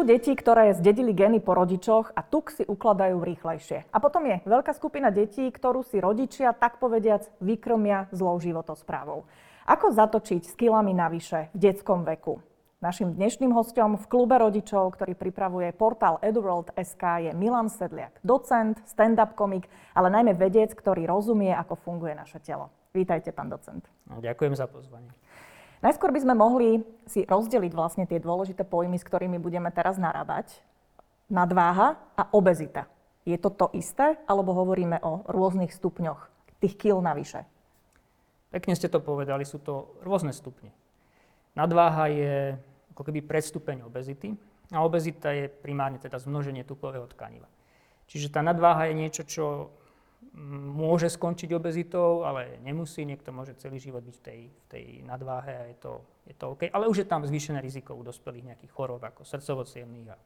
sú deti, ktoré zdedili gény po rodičoch a tuk si ukladajú rýchlejšie. A potom je veľká skupina detí, ktorú si rodičia, tak povediac, vykrmia zlou životosprávou. Ako zatočiť s kilami navyše v detskom veku? Našim dnešným hosťom v klube rodičov, ktorý pripravuje portál Eduworld.sk, je Milan Sedliak, docent, stand-up komik, ale najmä vedec, ktorý rozumie, ako funguje naše telo. Vítajte, pán docent. Ďakujem za pozvanie. Najskôr by sme mohli si rozdeliť vlastne tie dôležité pojmy, s ktorými budeme teraz narábať. Nadváha a obezita. Je to to isté, alebo hovoríme o rôznych stupňoch tých kíl navyše? Pekne ste to povedali, sú to rôzne stupne. Nadváha je ako keby predstupeň obezity a obezita je primárne teda zmnoženie tukového tkaniva. Čiže tá nadváha je niečo, čo môže skončiť obezitou, ale nemusí. Niekto môže celý život byť v tej nadváhe a je to OK. Ale už je tam zvýšené riziko u dospelých nejakých chorôb, ako srdcovocievnych a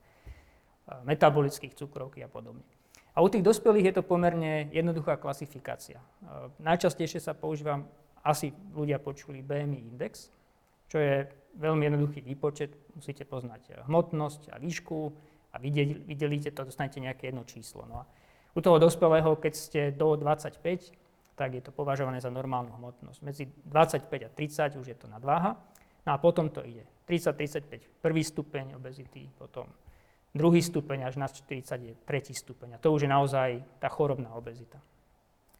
metabolických cukrovky a podobne. A u tých dospelých je to pomerne jednoduchá klasifikácia. Najčastejšie sa používa, asi ľudia počuli, BMI index, čo je veľmi jednoduchý výpočet. Musíte poznať hmotnosť a výšku a vydelíte to, dostanete nejaké jedno číslo. No a u toho dospelého, keď ste do 25, tak je to považované za normálnu hmotnosť. Medzi 25 a 30 už je to nadváha. No a potom to ide. 30-35 prvý stupeň obezity, potom druhý stupeň, až na 40 je tretí stupeň. A to už je naozaj tá chorobná obezita.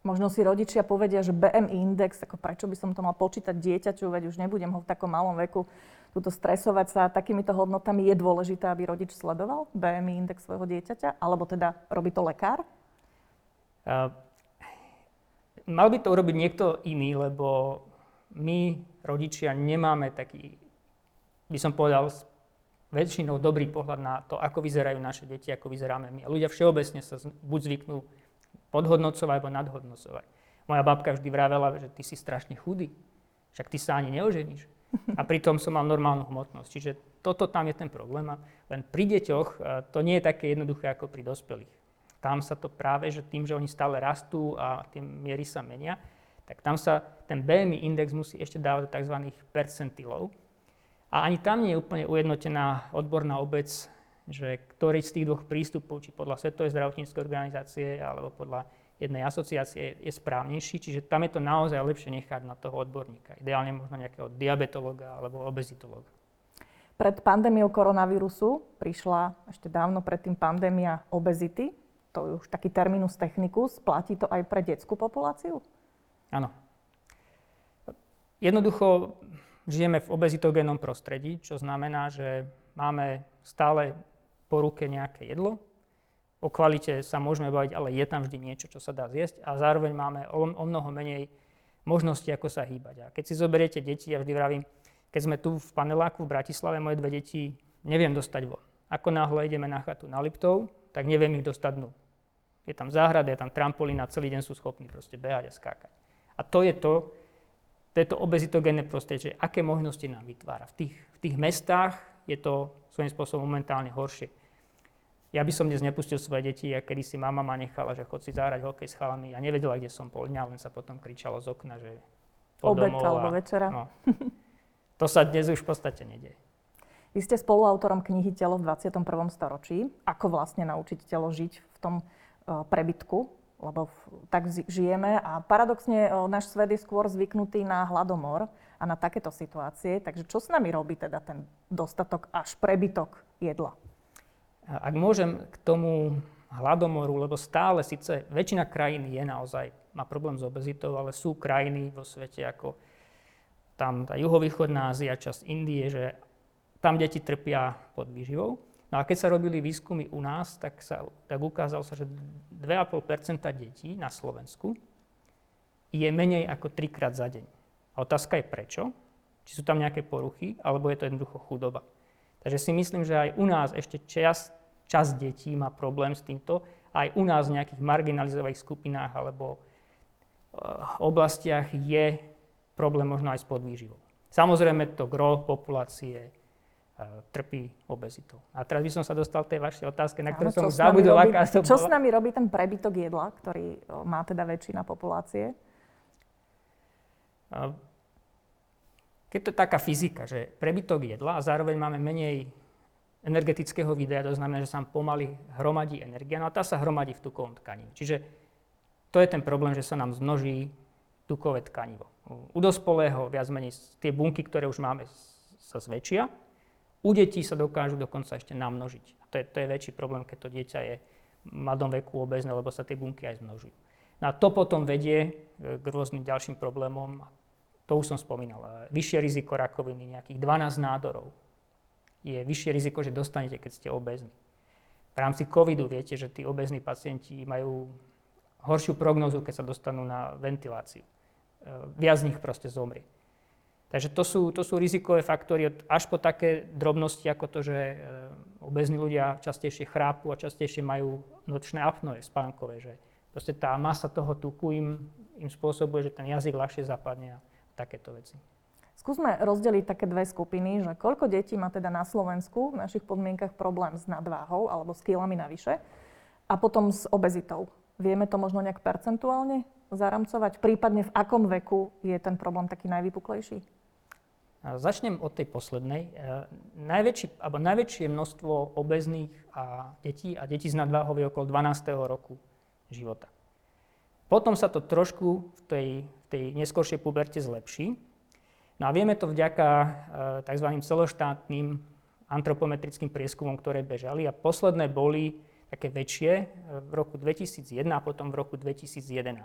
Možno si rodičia povedia, že BMI index, ako prečo by som to mal počítať dieťaťu, veď už nebudem ho v takom malom veku tuto stresovať sa takýmito hodnotami. Je dôležité, aby rodič sledoval BMI index svojho dieťaťa? Alebo teda robí to lekár? Mal by to urobiť niekto iný, lebo my, rodičia, nemáme taký, by som povedal, väčšinou dobrý pohľad na to, ako vyzerajú naše deti, ako vyzeráme my. A ľudia všeobecne sa buď zvyknú podhodnocovať, alebo nadhodnocovať. Moja babka vždy vravela, že ty si strašne chudý, však ty sa ani neoženíš. A pritom som mal normálnu hmotnosť. Čiže toto tam je ten problém. Len pri deťoch to nie je také jednoduché ako pri dospelých. Tam sa to práve, že tým, že oni stále rastú a tie miery sa menia, tak tam sa ten BMI index musí ešte dávať do tzv. Percentilov. A ani tam nie je úplne ujednotená odborná obec, že ktorý z tých dvoch prístupov, či podľa Svetovej zdravotníckej organizácie alebo podľa jednej asociácie je správnejší. Čiže tam je to naozaj lepšie nechať na toho odborníka. Ideálne možno nejakého diabetológa alebo obezitológa. Pred pandémiou koronavírusu prišla ešte dávno predtým pandémia obezity. To je už taký terminus technicus. Platí to aj pre detskú populáciu? Áno. Jednoducho žijeme v obezitogénnom prostredí, čo znamená, že máme stále po ruke nejaké jedlo. O kvalite sa môžeme baviť, ale je tam vždy niečo, čo sa dá zjesť. A zároveň máme o mnoho menej možností, ako sa hýbať. A keď si zoberiete deti, ja vždy vravím, keď sme tu v paneláku v Bratislave, moje dve deti neviem dostať von. Ako náhle ideme na chatu na Liptov, tak neviem ich dostať dnu. Je tam záhrada, je tam trampolína, celý deň sú schopní proste behať a skákať. A to je to obezitogénne prostredie, že aké možnosti nám vytvára. V tých mestách je to svojím spôsobom momentálne horšie. Ja by som dnes nepustil svoje deti, a kedysi mama ma nechala, že chod si zahrať hokej s chalami. Ja nevedela, kde som pol dňa, len sa potom kričalo z okna, že pod domov. Obed alebo večera. No. To sa dnes už v podstate nedieje. Vy ste spoluautorom knihy Telo v 21. storočí. Ako vlastne naučiť telo žiť v tom prebytku? Lebo tak žijeme a paradoxne náš svet je skôr zvyknutý na hladomor a na takéto situácie. Takže čo s nami robí teda ten dostatok až prebytok jedla? Ak môžem k tomu hladomoru, lebo stále síce väčšina krajín je naozaj, má problém s obezitou, ale sú krajiny vo svete ako tam tá juhovýchodná Ázia, časť Indie, že tam deti trpia pod výživou. No a keď sa robili výskumy u nás, tak ukázalo sa, že 2,5% detí na Slovensku je menej ako 3-krát za deň. A otázka je prečo? Či sú tam nejaké poruchy, alebo je to jednoducho chudoba. Takže si myslím, že aj u nás ešte čas detí má problém s týmto. Aj u nás v nejakých marginalizovaných skupinách alebo oblastiach je problém možno aj s podvýživou. Samozrejme to gro populácie trpí obezitou. A teraz by som sa dostal k tej vašej otázke, na ktorú som zabudol, aká to bola. Čo s nami robí ten prebytok jedla, ktorý má teda väčšina populácie? Keď to je taká fyzika, že prebytok jedla a zároveň máme menej energetického výdaja, to znamená, že sa pomaly hromadí energia, no a tá sa hromadí v tukovom tkaní. Čiže to je ten problém, že sa nám zmnoží tukové tkanivo. U dospelého viac menej tie bunky, ktoré už máme, sa zväčšia. U detí sa dokážu dokonca ešte namnožiť. To je väčší problém, keď to dieťa je v mladom veku obézne, lebo sa tie bunky aj zmnožujú. No a to potom vedie k rôznym ďalším problémom. To už som spomínal. Vyššie riziko rakoviny, nejakých 12 nádorov. Je vyššie riziko, že dostanete, keď ste obézni. V rámci covidu viete, že tí obézni pacienti majú horšiu prognózu, keď sa dostanú na ventiláciu. Viac z nich proste zomrie. Takže to sú rizikové faktory až po také drobnosti, ako to, že obézni ľudia častejšie chrápu a častejšie majú nočné apnoe spánkové, že proste tá masa toho tuku im spôsobuje, že ten jazyk ľahšie zapadne a takéto veci. Skúsme rozdeliť také dve skupiny, že koľko detí má teda na Slovensku v našich podmienkach problém s nadváhou alebo s kilami navyše a potom s obezitou. Vieme to možno nejak percentuálne zaramcovať? Prípadne v akom veku je ten problém taký najvypuklejší? Začnem od tej poslednej. Najväčšie množstvo obezných a detí s nadváhou je okolo 12. roku života. Potom sa to trošku v tej neskoršej puberte zlepší. No a vieme to vďaka tzv. Celoštátnym antropometrickým prieskumom, ktoré bežali. A posledné boli také väčšie v roku 2001 a potom v roku 2011.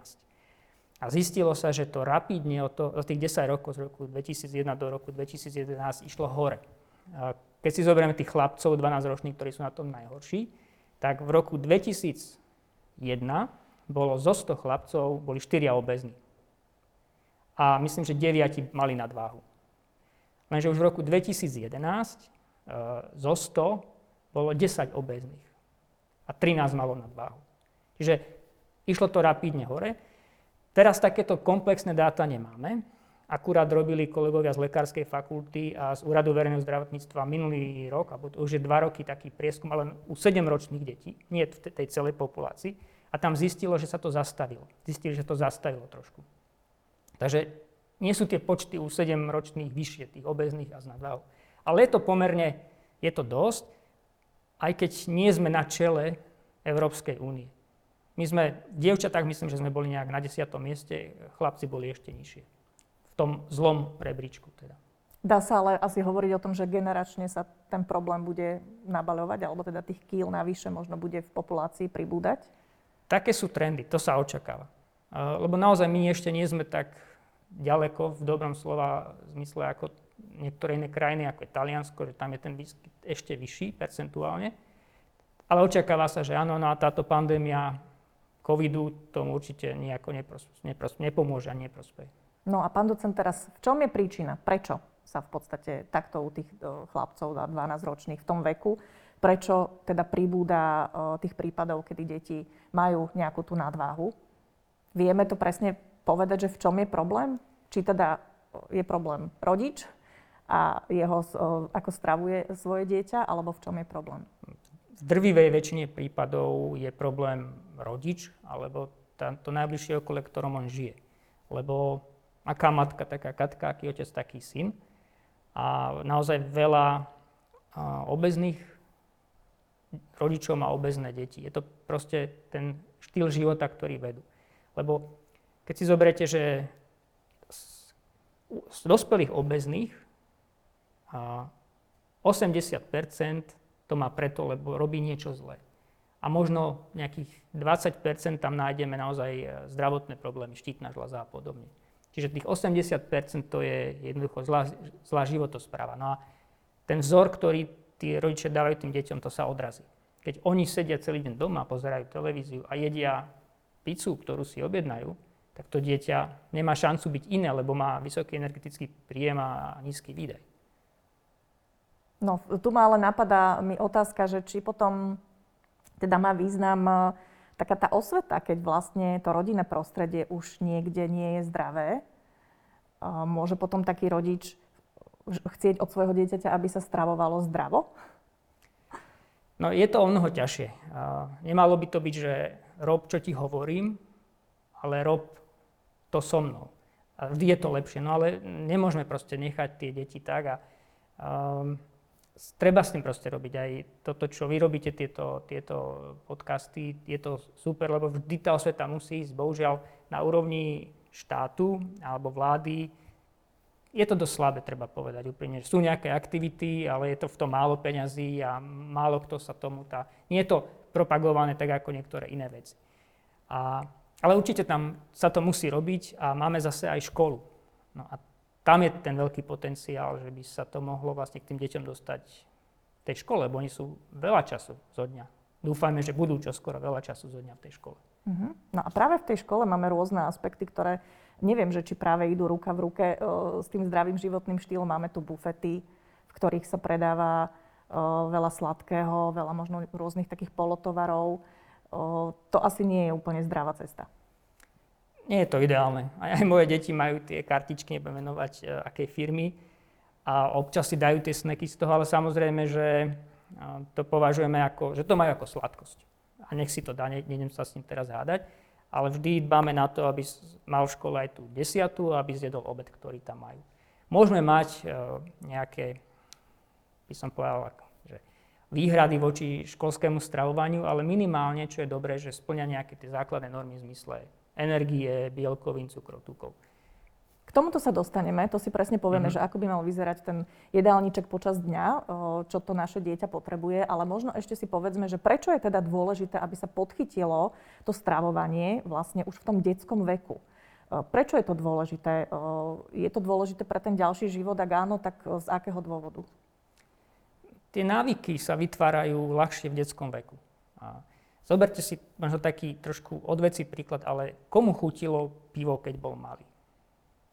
A zistilo sa, že to rapidne od tých 10 rokov, z roku 2001 do roku 2011, išlo hore. Keď si zoberieme tých chlapcov 12-ročných, ktorí sú na tom najhorší, tak v roku 2001 bolo zo 100 chlapcov, boli 4 obézni. A myslím, že 9 mali nadváhu. Lenže už v roku 2011 zo 100 bolo 10 obéznych a 13 malo nadváhu. Čiže išlo to rapidne hore. Teraz takéto komplexné dáta nemáme. Akurát robili kolegovia z lekárskej fakulty a z Úradu verejného zdravotníctva minulý rok, alebo už je 2 roky taký prieskum, ale u 7-ročných detí, nie v tej celej populácii. A tam zistilo, že sa to zastavilo. Zistili, že to zastavilo trošku. Takže nie sú tie počty u 7-ročných vyššie, tých obéznych a s nadváhou. Ale je to pomerne, je to dosť, aj keď nie sme na čele Európskej únie. My sme, v dievčatách myslím, že sme boli nejak na 10. mieste, chlapci boli ešte nižšie. V tom zlom rebríčku teda. Dá sa ale asi hovoriť o tom, že generačne sa ten problém bude nabaľovať, alebo teda tých kíl navyše možno bude v populácii pribúdať? Také sú trendy, to sa očakáva. Lebo naozaj my ešte nie sme tak ďaleko v dobrom slova zmysle ako niektoré iné krajiny, ako je Taliansko, že tam je ten výskyt ešte vyšší percentuálne. Ale očakáva sa, že áno, no a táto pandémia covidu tomu určite nejako nepomôže a neprospeje. No a pán docent, teraz v čom je príčina? Prečo sa v podstate takto u tých chlapcov 12-ročných v tom veku, prečo teda pribúda tých prípadov, kedy deti majú nejakú tú nadváhu? Vieme to presne povedať, že v čom je problém? Či teda je problém rodič a jeho, ako stravuje svoje dieťa, alebo v čom je problém? V drvivej väčšine prípadov je problém rodič, alebo to najbližšie okolie, ktorom on žije. Lebo aká matka, taká katka, aký otec, taký syn. A naozaj veľa obezných rodičov má obezné deti. Je to proste ten štýl života, ktorý vedú. Lebo keď si zoberiete, že z dospelých obezných 80% to má preto, lebo robí niečo zlé. A možno nejakých 20% tam nájdeme naozaj zdravotné problémy, štítna žľaza a podobne. Čiže tých 80% to je jednoducho zlá životospráva. No a ten vzor, ktorý tí rodičia dávajú tým deťom, to sa odrazí. Keď oni sedia celý deň doma, pozerajú televíziu a jedia pizzu, ktorú si objednajú, tak to dieťa nemá šancu byť iné, lebo má vysoký energetický príjem a nízky výdaj. No, tu ma ale napadá mi otázka, že či potom teda má význam taká tá osveta, keď vlastne to rodinné prostredie už niekde nie je zdravé. Môže potom taký rodič chcieť od svojho dieťaťa, aby sa stravovalo zdravo? No, je to o mnoho ťažšie. Nemalo by to byť, že rob, čo ti hovorím, ale rob to so mnou. A vždy je to lepšie, no ale nemôžeme proste nechať tie deti tak. A treba s tým proste robiť. Aj toto, čo vy robíte, tieto podcasty, je to super, lebo vždy tá osveta musí ísť. Bohužiaľ, na úrovni štátu alebo vlády je to dosť slabé, treba povedať úplne. Sú nejaké aktivity, ale je to v tom málo peňazí a málo kto sa tomu tá... Nie je to propagované tak ako niektoré iné veci. Ale určite tam sa to musí robiť a máme zase aj školu. No a tam je ten veľký potenciál, že by sa to mohlo vlastne k tým deťom dostať v tej škole, lebo oni sú veľa času zo dňa. Dúfajme, že budú čoskoro veľa času zo dňa v tej škole. Uh-huh. No a práve v tej škole máme rôzne aspekty, ktoré neviem, že či práve idú ruka v ruke s tým zdravým životným štýlom. Máme tu bufety, v ktorých sa predáva veľa sladkého, veľa možno rôznych takých polotovarov. To asi nie je úplne zdravá cesta. Nie je to ideálne. Aj moje deti majú tie kartičky, nebudem menovať akej firmy. A občas si dajú tie snacky z toho, ale samozrejme, že to považujeme ako, že to majú ako sladkosť. A nech si to dá, nejdem sa s ním teraz hádať. Ale vždy dbáme na to, aby mal v škole aj tú desiatu, aby zjedol obed, ktorý tam majú. Môžeme mať nejaké, by som povedal, že výhrady voči školskému stravovaniu, ale minimálne, čo je dobré, že spĺňa nejaké tie základné normy v zmysle energie, bielkovín, cukrov, tukov. K tomuto sa dostaneme, to si presne povieme, že ako by mal vyzerať ten jedálniček počas dňa, čo to naše dieťa potrebuje, ale možno ešte si povedzme, že prečo je teda dôležité, aby sa podchytilo to stravovanie vlastne už v tom detskom veku. Prečo je to dôležité? Je to dôležité pre ten ďalší život, ak áno, tak z akého dôvodu? Tie návyky sa vytvárajú ľahšie v detskom veku. Zoberte si možno taký trošku odvecí príklad, ale komu chutilo pivo, keď bol malý?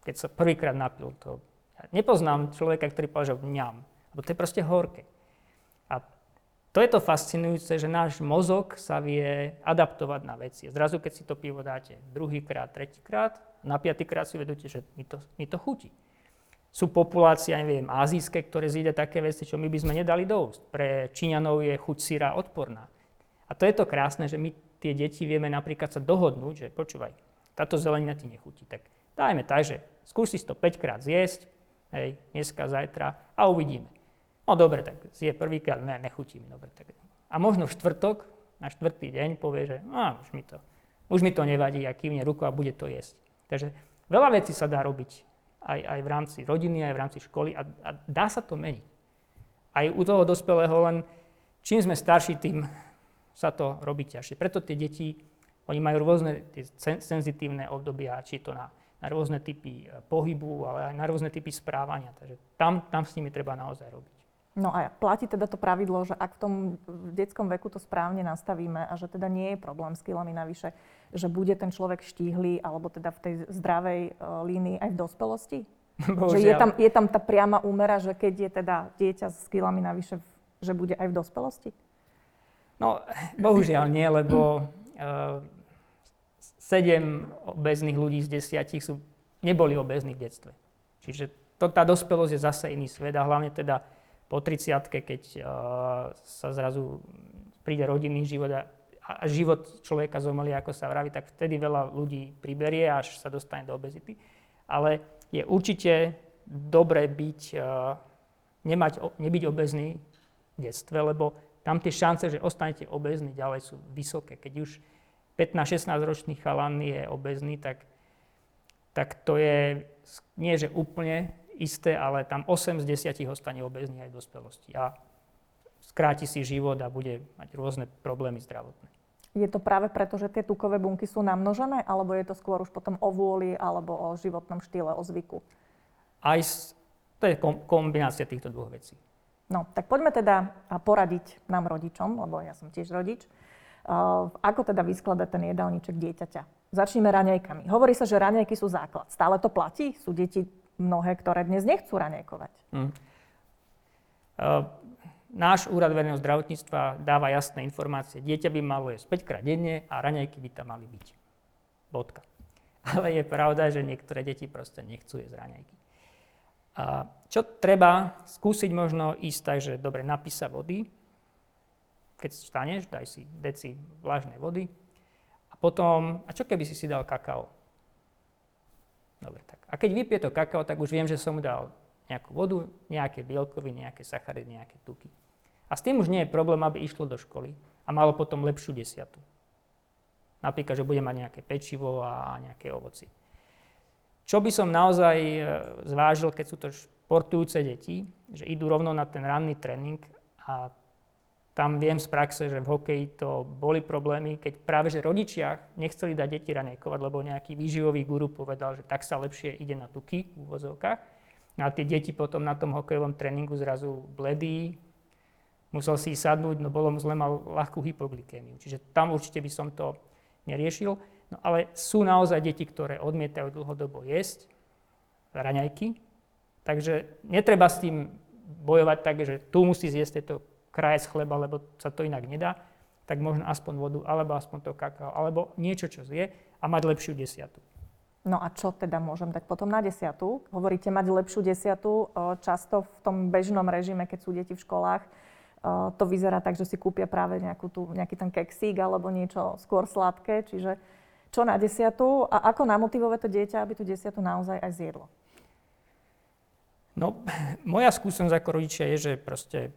Keď sa prvýkrát napil to. Ja nepoznám človeka, ktorý povedal, že mňam. Lebo to je proste horké. A to je to fascinujúce, že náš mozog sa vie adaptovať na veci. Zrazu, keď si to pivo dáte druhýkrát, tretíkrát, na piatýkrát si vedúte, že mi to chutí. Sú populácie, ja neviem, azijské, ktoré zjedia také veci, čo my by sme nedali do úst. Pre Číňanov je chuť syra odporná. A to je to krásne, že my tie deti vieme napríklad sa dohodnúť, že počúvaj, táto zelenina ti nechutí, tak dajme tak, že skúsi to 5 krát zjesť, hej, dneska, zajtra a uvidíme. No dobre, tak zje prvýkrát, nechutí mi, dobre, tak. A možno v štvrtok, na štvrtý deň povie, že no, už mi to nevadí, ja kývne ruku a bude to jesť. Takže veľa vecí sa dá robiť aj v rámci rodiny, aj v rámci školy a dá sa to meniť. Aj u toho dospelého, len čím sme starší, tým sa to robí ťažšie. Preto tie deti, oni majú rôzne tie senzitívne obdobia, či to na rôzne typy pohybu, ale aj na rôzne typy správania. Takže tam s nimi treba naozaj robiť. No a platí teda to pravidlo, že ak v tom detskom veku to správne nastavíme a že teda nie je problém s kilami navyše, že bude ten človek štíhly alebo teda v tej zdravej línii aj v dospelosti? Božiaľ. Že je tam tá priama úmera, že keď je teda dieťa s kilami navyše, že bude aj v dospelosti? No, bohužiaľ nie, lebo 7 obéznych ľudí z 10 neboli obéznych v detstve. Čiže tá dospelosť je zase iný svet a hlavne teda po 30-tke, keď sa zrazu príde rodinný život a život človeka zomelie, ako sa vraví, tak vtedy veľa ľudí priberie, až sa dostane do obezity. Ale je určite dobré nebyť obézny v detstve, lebo tam tie šance, že ostanete obézny ďalej sú vysoké. Keď už 15-16 ročný chalan je obézny, tak to je nie že úplne isté, ale tam 8 z 10 ostane obézny aj v dospelosti. A skráti si život a bude mať rôzne problémy zdravotné. Je to práve preto, že tie tukové bunky sú namnožené, alebo je to skôr už potom o vôli, alebo o životnom štýle, o zvyku? Aj to je kombinácia týchto dvoch vecí. No, tak poďme teda poradiť nám rodičom, lebo ja som tiež rodič, ako teda vyskladať ten jedálniček dieťaťa. Začneme raňajkami. Hovorí sa, že raňajky sú základ. Stále to platí? Sú deti mnohé, ktoré dnes nechcú raňajkovať. Náš úrad verejného zdravotníctva dáva jasné informácie. Dieťa by malo jesť 5-krát denne a raňajky by tam mali byť. Bodka. Ale je pravda, že niektoré deti proste nechcú jesť raňajky. A čo treba skúsiť možno ísť tak, že dobre, napí sa vody. Keď vstaneš, daj si deci vlažnej vody. A potom, a čo keby si dal kakao? Dobre, tak. A keď vypije to kakao, tak už viem, že som mu dal nejakú vodu, nejaké bielkoviny, nejaké sacharidy, nejaké tuky. A s tým už nie je problém, aby išlo do školy a malo potom lepšiu desiatu. Napríklad, že bude mať nejaké pečivo a nejaké ovoci. Čo by som naozaj zvážil, keď sú to športujúce deti, že idú rovno na ten ranný tréning a tam viem z praxe, že v hokeji to boli problémy, keď práve že rodičia nechceli dať deti ranejkovať, lebo nejaký výživový guru povedal, že tak sa lepšie ide na tuky v úvozovkách. A tie deti potom na tom hokejovom tréningu zrazu bledí, musel si sadnúť, no bolo mu zle, mal ľahkú hypoglykémiu. Čiže tam určite by som to neriešil. No ale sú naozaj deti, ktoré odmietajú dlhodobo jesť raňajky, takže netreba s tým bojovať tak, že tu musí zjesť tieto krajec chleba, lebo sa to inak nedá, tak možno aspoň vodu, alebo aspoň to kakao, alebo niečo, čo zje a mať lepšiu desiatu. No a čo teda môžem dať potom na desiatu? Hovoríte mať lepšiu desiatu, často v tom bežnom režime, keď sú deti v školách, to vyzerá tak, že si kúpia práve nejaký ten keksík alebo niečo skôr sladké, čiže čo na desiatu a ako namotivovať to dieťa, aby tú desiatu naozaj aj zjedlo? No, moja skúsenosť ako rodičia je, že proste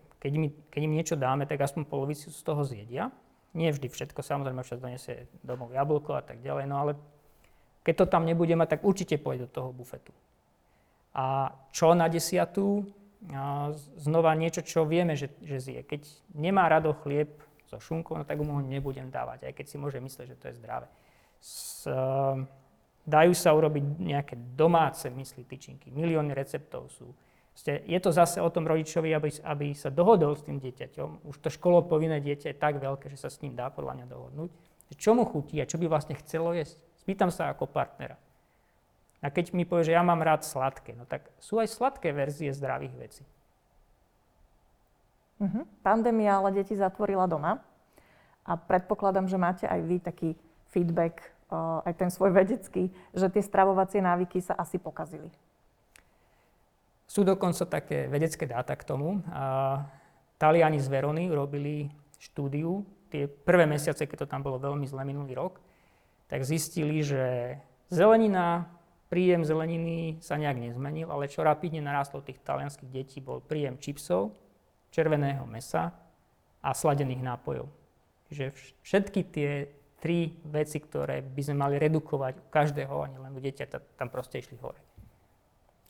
Keď im niečo dáme, tak aspoň polovicu z toho zjedia. Nie vždy všetko, samozrejme, všetko donesie domov jablko a tak ďalej, no ale keď to tam nebude mať, tak určite pôjde do toho bufetu. A čo na desiatu? Znova niečo, čo vieme, že zje. Keď nemá rado chlieb so šunkou, no tak mu ho nebudem dávať, aj keď si môže mysleť, že to je zdravé. Dajú sa urobiť nejaké domáce mysli tyčinky, milióny receptov sú. Je to zase o tom rodičovi, aby sa dohodol s tým dieťaťom. Už to školopovinné dieťa je tak veľké, že sa s ním dá podľa mňa dohodnúť. Čo mu chutí a čo by vlastne chcelo jesť? Spýtam sa ako partnera. A keď mi povie, že ja mám rád sladké, no tak sú aj sladké verzie zdravých vecí. Pandémia ale deti zatvorila doma. A predpokladám, že máte aj vy taký feedback, aj ten svoj vedecký, že tie stravovacie návyky sa asi pokazili. Sú dokonca také vedecké dáta k tomu. Taliani z Verony urobili štúdiu, tie prvé mesiace, keď to tam bolo veľmi zle minulý rok, tak zistili, že zelenina, príjem zeleniny sa nejak nezmenil, ale čo rapidne narastlo tých talianskych detí, bol príjem čipsov, červeného mäsa a sladených nápojov. Čiže všetky tie tri veci, ktoré by sme mali redukovať u každého, ani len u dieťaťa, tam proste išli hore.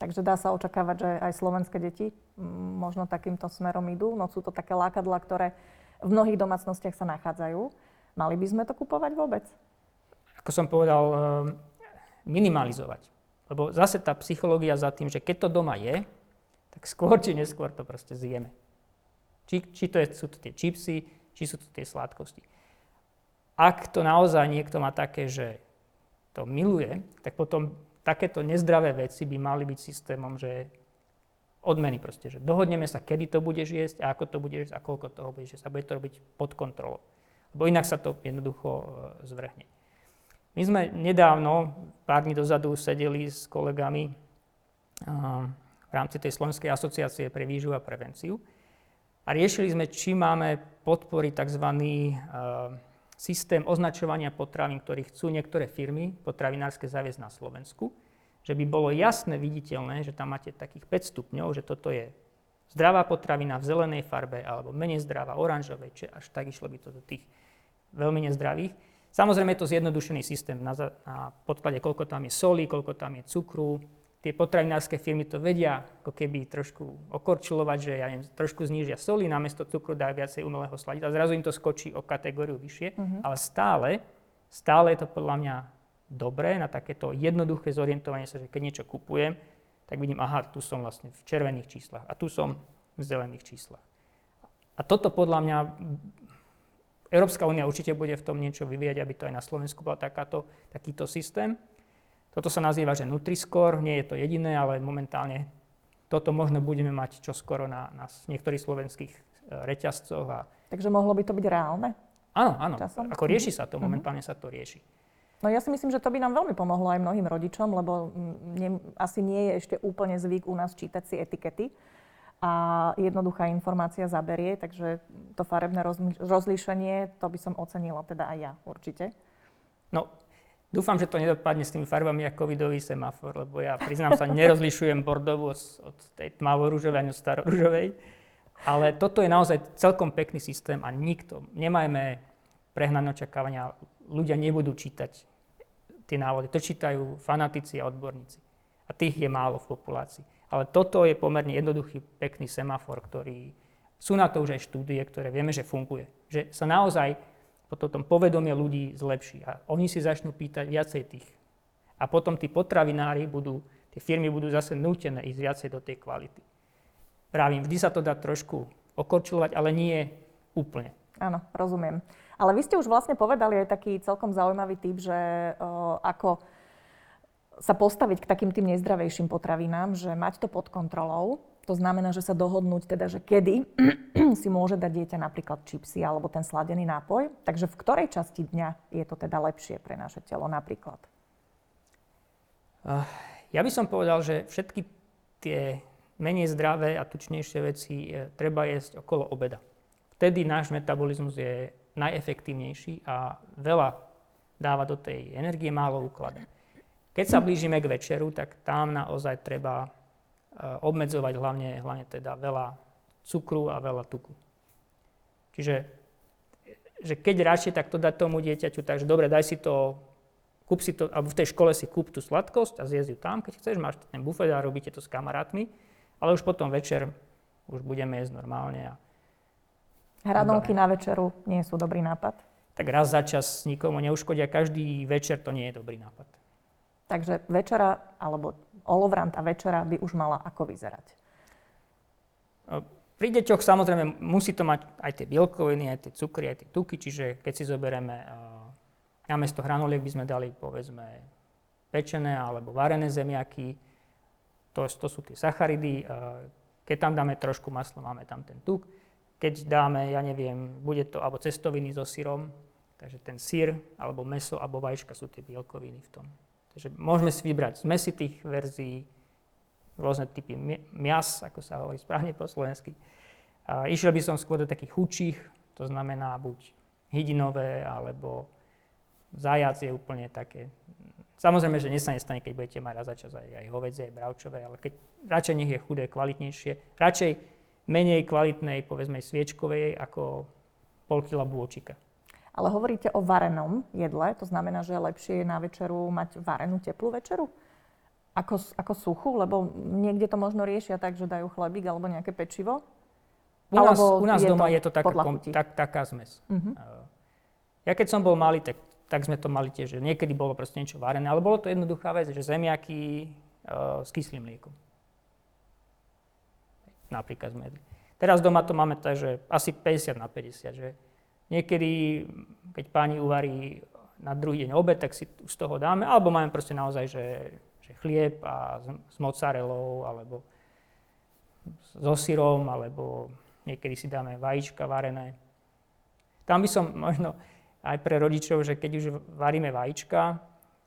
Takže dá sa očakávať, že aj slovenské deti možno takýmto smerom idú. No sú to také lákadlá, ktoré v mnohých domácnostiach sa nachádzajú. Mali by sme to kupovať vôbec? Ako som povedal, minimalizovať. Lebo zase tá psychológia za tým, že keď to doma je, tak skôr či neskôr to proste zjeme. Či sú to tie čipsy, či sú to tie sladkosti. Ak to naozaj niekto má také, že to miluje, tak potom takéto nezdravé veci by mali byť systémom, že odmeny proste, že dohodneme sa, kedy to budeš jesť a ako to budeš jesť a koľko toho budeš jesť a bude to robiť pod kontrolou. Lebo inak sa to jednoducho zvrhne. My sme nedávno, pár dní dozadu, sedeli s kolegami v rámci tej Slovenskej asociácie pre výživu a prevenciu a riešili sme, či máme podporiť tzv. Systém označovania potravín, ktorý chcú niektoré firmy potravinárske zaviesť na Slovensku, že by bolo jasné, viditeľné, že tam máte takých 5 stupňov, že toto je zdravá potravina v zelenej farbe alebo menej zdravá, oranžovej, či až tak išlo by to do tých veľmi nezdravých. Samozrejme je to zjednodušený systém na podklade, koľko tam je soli, koľko tam je cukru. Tie potravinárske firmy to vedia ako keby trošku okorčilovať, že trošku znížia soli, namiesto cukru dajú viacej umelého sladidla a zrazu im to skočí o kategóriu vyššie. Ale stále je to podľa mňa dobré na takéto jednoduché zorientovanie sa, že keď niečo kupujem, tak vidím, aha, tu som vlastne v červených číslach a tu som v zelených číslach. A toto podľa mňa Európska únia určite bude v tom niečo vyvíjať, aby to aj na Slovensku bol takýto systém. Toto sa nazýva, že Nutri-score, nie je to jediné, ale momentálne toto možno budeme mať čoskoro na niektorých slovenských reťazcoch. Takže mohlo by to byť reálne? Áno. Časom? Ako rieši sa to, momentálne sa to rieši. No ja si myslím, že to by nám veľmi pomohlo aj mnohým rodičom, lebo asi nie je ešte úplne zvyk u nás čítať si etikety. A jednoduchá informácia zaberie, takže to farebné rozlíšenie, to by som ocenila teda aj ja určite. No. Dúfam, že to nedopadne s tými farbami ako covidový semafor, lebo ja priznám sa, nerozlišujem bordovú od tej tmavo-ružovej ani od staroružovej. Ale toto je naozaj celkom pekný systém a nikto, nemajme prehnané očakávania, ľudia nebudú čítať tie návody. To čítajú fanatici a odborníci. A tých je málo v populácii. Ale toto je pomerne jednoduchý, pekný semafor, ktorý... Sú na to už aj štúdie, ktoré vieme, že funguje. Že sa naozaj potom povedomie ľudí zlepší a oni si začnú pýtať viacej tých. A potom tí potravinári budú, tie firmy budú zase nútené ísť viacej do tej kvality. Pravím, vždy sa to dá trošku okorčilovať, ale nie úplne. Áno, rozumiem. Ale vy ste už vlastne povedali aj taký celkom zaujímavý tip, že ako sa postaviť k takým tým nezdravejším potravinám, že mať to pod kontrolou. To znamená, že sa dohodnúť teda, že kedy si môže dať dieťa napríklad čipsy alebo ten sladený nápoj. Takže v ktorej časti dňa je to teda lepšie pre naše telo napríklad? Ja by som povedal, že všetky tie menej zdravé a tučnejšie veci treba jesť okolo obeda. Vtedy náš metabolizmus je najefektívnejší a veľa dáva do tej energie, málo ukladá. Keď sa blížime k večeru, tak tam naozaj treba obmedzovať hlavne teda veľa cukru a veľa tuku. Čiže že keď radšej, tak to dať tomu dieťaťu, takže dobre, daj si to, kúp si to, alebo v tej škole si kúp tú sladkosť a zjedz ju tam, keď chceš, máš ten bufet a robíte to s kamarátmi, ale už potom večer už budeme jesť normálne. Hranolky na večeru nie sú dobrý nápad? Tak raz za čas nikomu neuškodia, každý večer to nie je dobrý nápad. Takže večera, alebo olovrant a večera by už mala ako vyzerať? Pri deťoch samozrejme musí to mať aj tie bielkoviny, aj tie cukry, aj tie tuky. Čiže keď si zoberieme, namiesto hranoliek by sme dali povedzme pečené alebo varené zemiaky. To sú tie sacharidy. Keď tam dáme trošku masla, máme tam ten tuk. Keď dáme, ja neviem, bude to alebo cestoviny so syrom, takže ten syr alebo mäso alebo vajíčka sú tie bielkoviny v tom. Takže môžeme si vybrať z mäsitých verzií, rôzne typy mias, ako sa hovorí správne po slovensky. Išiel by som skôr do takých chudších, to znamená buď hydinové, alebo zajac je úplne také. Samozrejme, že nestane, keď budete mať raz za čas aj hovädzie, aj bravčové, ale keď radšej nech je chudé, kvalitnejšie, radšej menej kvalitnej, povedzme sviečkovej, ako pol kila bôčika. Ale hovoríte o varenom jedle, to znamená, že lepšie je na večeru mať varenú teplú večeru? Ako suchú? Lebo niekde to možno riešia tak, že dajú chlebík alebo nejaké pečivo? U nás doma je to taká zmes. Uh-huh. Ja keď som bol malý, tak sme to mali tiež, že niekedy bolo proste niečo varené, ale bolo to jednoduchá vec, že zemiaky s kyslým mliekom. Napríklad sme jedli. Teraz doma to máme tak, že asi 50/50, že? Niekedy, keď páni uvarí na druhý deň obed, tak si z toho dáme, alebo máme proste naozaj, že chlieb a s mozzarellou, alebo so syrom, alebo niekedy si dáme vajíčka varené. Tam by som možno aj pre rodičov, že keď už varíme vajíčka,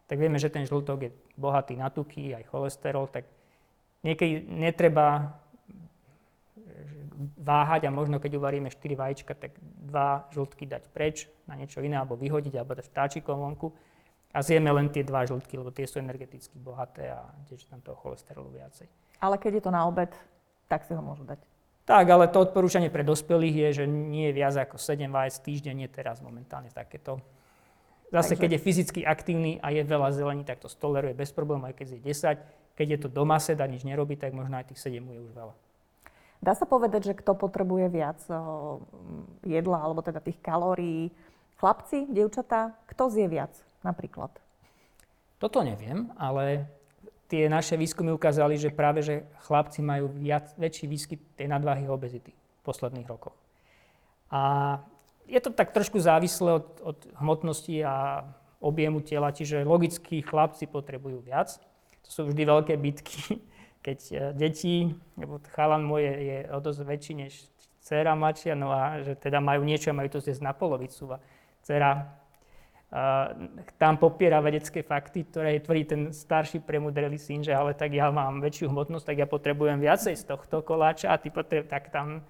tak vieme, že ten žltok je bohatý na tuky, aj cholesterol, tak niekedy netreba váhať a možno keď uvaríme 4 vajíčka, tak 2 žltky dať preč na niečo iné, alebo vyhodiť, alebo dať vtáčikom vonku a zjeme len tie 2 žltky, lebo tie sú energeticky bohaté a tiež tam toho cholesterolu viacej. Ale keď je to na obed, tak si ho môžu dať. Tak, ale to odporúčanie pre dospelých je, že nie je viac ako 7 vajec týždenne, teraz momentálne takéto. Zase, keď je fyzicky aktívny a je veľa zelení, tak to stoleruje bez problémov, aj keď je 10. Keď je to doma sed a nič nerobí, tak možno aj tých 7 je už veľa. Dá sa povedať, že kto potrebuje viac jedla, alebo teda tých kalórií? Chlapci, dievčatá, kto zje viac napríklad? Toto neviem, ale tie naše výskumy ukázali, že práve že chlapci majú väčší výskyt tej nadváhy a obezity v posledných rokoch. A je to tak trošku závislé od hmotnosti a objemu tela, čiže logicky chlapci potrebujú viac. To sú vždy veľké bitky. Keď deti, lebo chalan môj je o dosť väčší než dcera mladšia, no a že teda majú niečo a majú to zjesť na polovicu. A dcera tam popiera vedecké fakty, ktoré tvrdí ten starší premudrelý syn, že ale tak ja mám väčšiu hmotnosť, tak ja potrebujem viacej z tohto koláča a ty tak tam...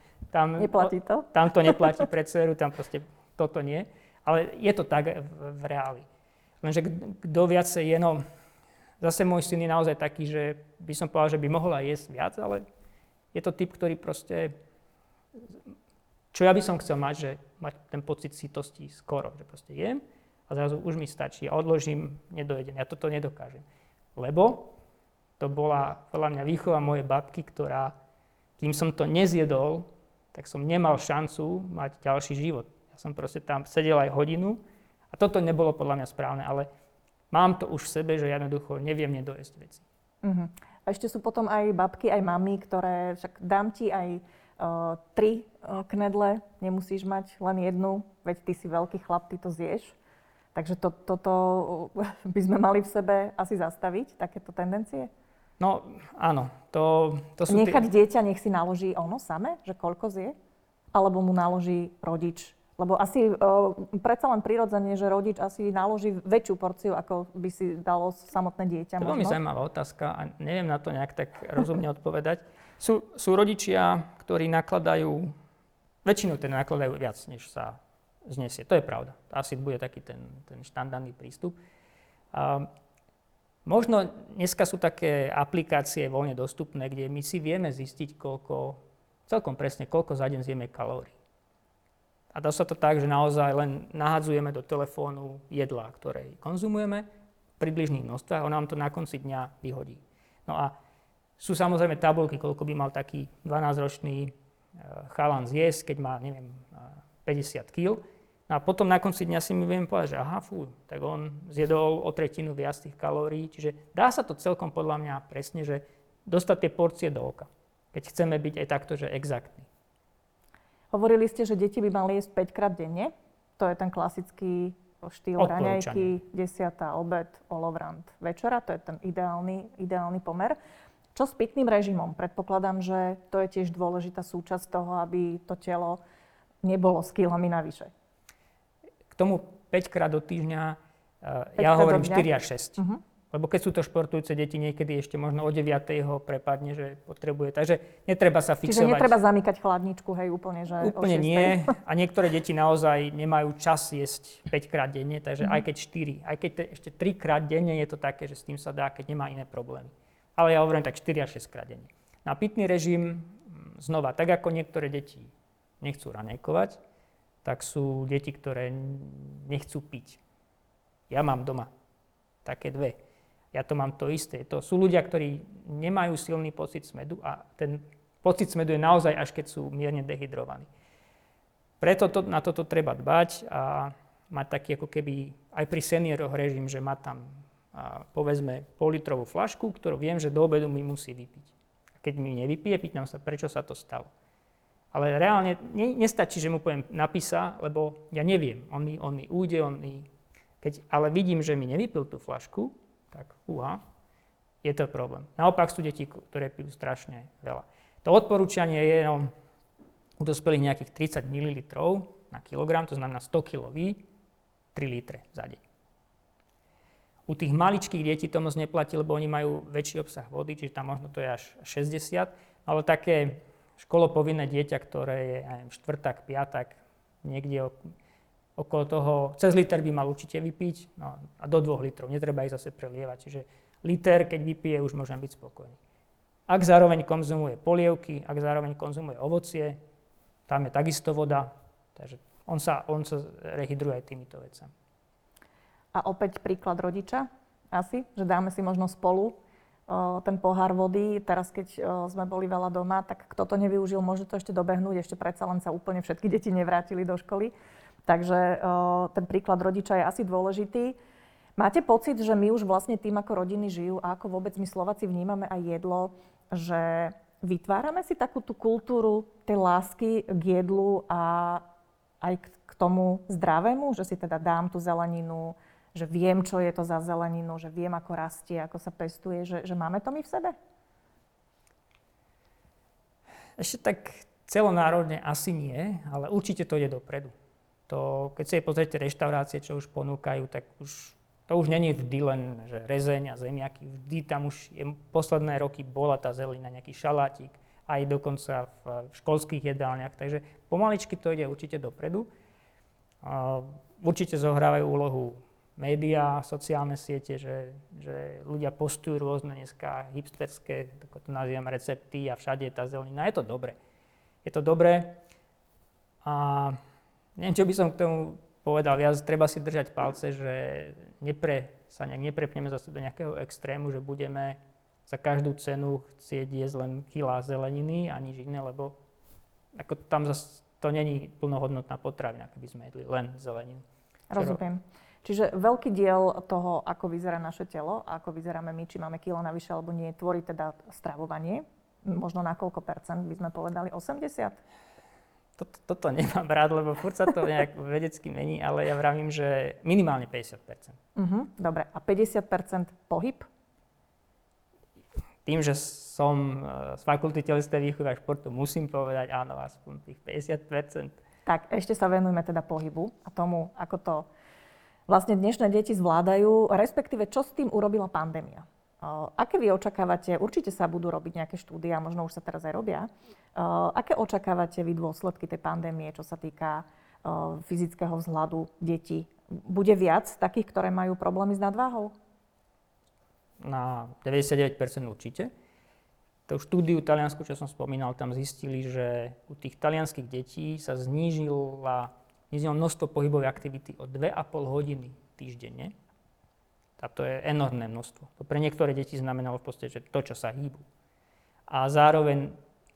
Neplatí to? Tam to neplatí pre dceru, tam proste toto nie. Ale je to tak v reáli. Lenže kto viac je, no zase môj syn je naozaj taký, že by som povedal, že by mohol aj jesť viac, ale je to typ, ktorý proste, čo ja by som chcel mať, že mať ten pocit sytosti skoro, že proste jem a zrazu už mi stačí, ja odložím, nedojedem, ja toto nedokážem. Lebo to bola podľa mňa výchova mojej babky, ktorá, kým som to nezjedol, tak som nemal šancu mať ďalší život. Ja som proste tam sedel aj hodinu a toto nebolo podľa mňa správne, ale mám to už v sebe, že jednoducho neviem nedojesť veci. Uh-huh. A ešte sú potom aj babky, aj mami, ktoré však dám ti aj tri knedle, nemusíš mať len jednu, veď ty si veľký chlap, ty to zješ. Takže toto by sme mali v sebe asi zastaviť, takéto tendencie? No áno, to sú... Nechať dieťa, nech si naloží ono samé, že koľko zje? Alebo mu naloží rodič? Lebo asi predsa len prirodzene, že rodič asi naloží väčšiu porciu, ako by si dalo samotné dieťa. To je veľmi zaujímavá otázka a neviem na to nejak tak rozumne odpovedať. Sú rodičia, ktorí nakladajú, väčšinou teda nakladajú viac, než sa znesie. To je pravda. Asi bude taký ten štandardný prístup. Možno dneska sú také aplikácie voľne dostupné, kde my si vieme zistiť, koľko, celkom presne, koľko za deň zjeme kalórií. A dá sa to tak, že naozaj len nahadzujeme do telefónu jedlá, ktoré konzumujeme v približných množstvách, ono nám to na konci dňa vyhodí. No a sú samozrejme tabulky, koľko by mal taký 12-ročný chalan zjesť, keď má, neviem, 50 kg. No a potom na konci dňa si my vieme povedať, že aha, fú, tak on zjedol o tretinu viac tých kalórií. Čiže dá sa to celkom podľa mňa presne, že dostať tie porcie do oka, keď chceme byť aj takto, že exaktní. Hovorili ste, že deti by mali jesť 5-krát denne. To je ten klasický štýl raňajky, 10, obed, olovrant, večera. To je ten ideálny pomer. Čo s pitným režimom? Predpokladám, že to je tiež dôležitá súčasť toho, aby to telo nebolo s kilami navyše. K tomu 5-krát do týždňa, ja hovorím 4 až 6. Uh-huh. Lebo keď sú to športujúce deti, niekedy ešte možno o 9. ho prepadne, že potrebuje. Takže netreba sa fixovať. Čiže netreba zamykať chladničku, hej, úplne, že úplne nie. A niektoré deti naozaj nemajú čas jesť 5-krát denne, takže aj keď 4. Aj keď ešte 3-krát denne je to také, že s tým sa dá, keď nemá iné problémy. Ale ja hovorím tak 4 až 6-krát denne. Na pitný režim, znova, tak ako niektoré deti nechcú raňajkovať, tak sú deti, ktoré nechcú piť. Ja mám doma také dve. Ja to mám to isté. To sú ľudia, ktorí nemajú silný pocit smädu a ten pocit smädu je naozaj, až keď sú mierne dehydrovaní. Preto na toto treba dbať a mať taký ako keby aj pri senioroch režim, že má tam povedzme politrovú flašku, ktorú viem, že do obedu mi musí vypiť. A keď mi nevypije, pýtam sa, prečo sa to stalo. Ale reálne nestačí, že mu poviem napísa, lebo ja neviem. On mi ujde, ale vidím, že mi nevypil tú flašku, tak je to problém. Naopak sú deti, ktoré pijú strašne veľa. To odporúčanie je u dospelých nejakých 30 ml na kilogram, to znamená 100 kg, 3 litre za deň. U tých maličkých detí to moc neplatí, lebo oni majú väčší obsah vody, čiže tam možno to je až 60, ale také školopovinné dieťa, ktoré je štvrták, piatak, niekde okolo toho, cez liter by mal určite vypiť a do 2 litrov, netreba ich zase prelievať. Čiže liter, keď vypije, už môžem byť spokojný. Ak zároveň konzumuje polievky, ak zároveň konzumuje ovocie, tam je takisto voda, takže on sa rehydruje aj týmito vecami. A opäť príklad rodiča asi, že dáme si možno spolu ten pohár vody. Teraz, keď sme boli veľa doma, tak kto to nevyužil, môže to ešte dobehnúť, ešte predsa len sa úplne všetky deti nevrátili do školy. Takže ten príklad rodiča je asi dôležitý. Máte pocit, že my už vlastne tým, ako rodiny žijú a ako vôbec my Slováci vnímame aj jedlo, že vytvárame si takú tú kultúru tej lásky k jedlu a aj k tomu zdravému, že si teda dám tú zeleninu, že viem, čo je to za zeleninu, že viem, ako rastie, ako sa pestuje, že máme to my v sebe? Ešte tak celonárodne asi nie, ale určite to ide dopredu. To, keď si pozrite reštaurácie, čo už ponúkajú, tak to už není vždy len že rezeň a zemiaky. Vždy tam už je, posledné roky bola tá zelina, nejaký šalátik, aj dokonca v školských jedálniach. Takže pomaličky to ide určite dopredu. Určite zohrávajú úlohu médiá, sociálne siete, že ľudia postujú rôzne dneska hipsterské, ako to nazývam, recepty a všade je tá zelenina. Je to dobré. Je to dobré a neviem, čo by som k tomu povedal. Ja treba si držať palce, že sa nejak neprepneme zase do nejakého extrému, že budeme za každú cenu chcieť jesť len kilá zeleniny a nič iné, lebo ako tam zase to není plnohodnotná potravina, keby sme jedli len zeleninu. Rozumiem. Čiže veľký diel toho, ako vyzerá naše telo, ako vyzeráme my, či máme kilo navyše alebo nie, tvorí teda stravovanie. Možno na koľko percent by sme povedali? 80? Toto nemám rád, lebo furt sa to nejak vedecky mení, ale ja vravím, že minimálne 50%. Dobre. A 50% pohyb? Tým, že som z fakulty telesnej výchovy a športu, musím povedať áno, aspoň tých 50%. Tak, ešte sa venujme teda pohybu a tomu, ako to vlastne dnešné deti zvládajú, respektíve čo s tým urobila pandémia. Aké vy očakávate, určite sa budú robiť nejaké štúdie, možno už sa teraz aj robia, aké očakávate vy dôsledky tej pandémie, čo sa týka fyzického vzhľadu detí? Bude viac takých, ktoré majú problémy s nadváhou? Na 99% určite. To štúdiu Taliansku, čo som spomínal, tam zistili, že u tých talianských detí sa znížilo množstvo pohybovej aktivity o 2,5 hodiny týždenne. A to je enormné množstvo. To pre niektoré deti znamenalo v podstate, že to, čo sa hýbu. A zároveň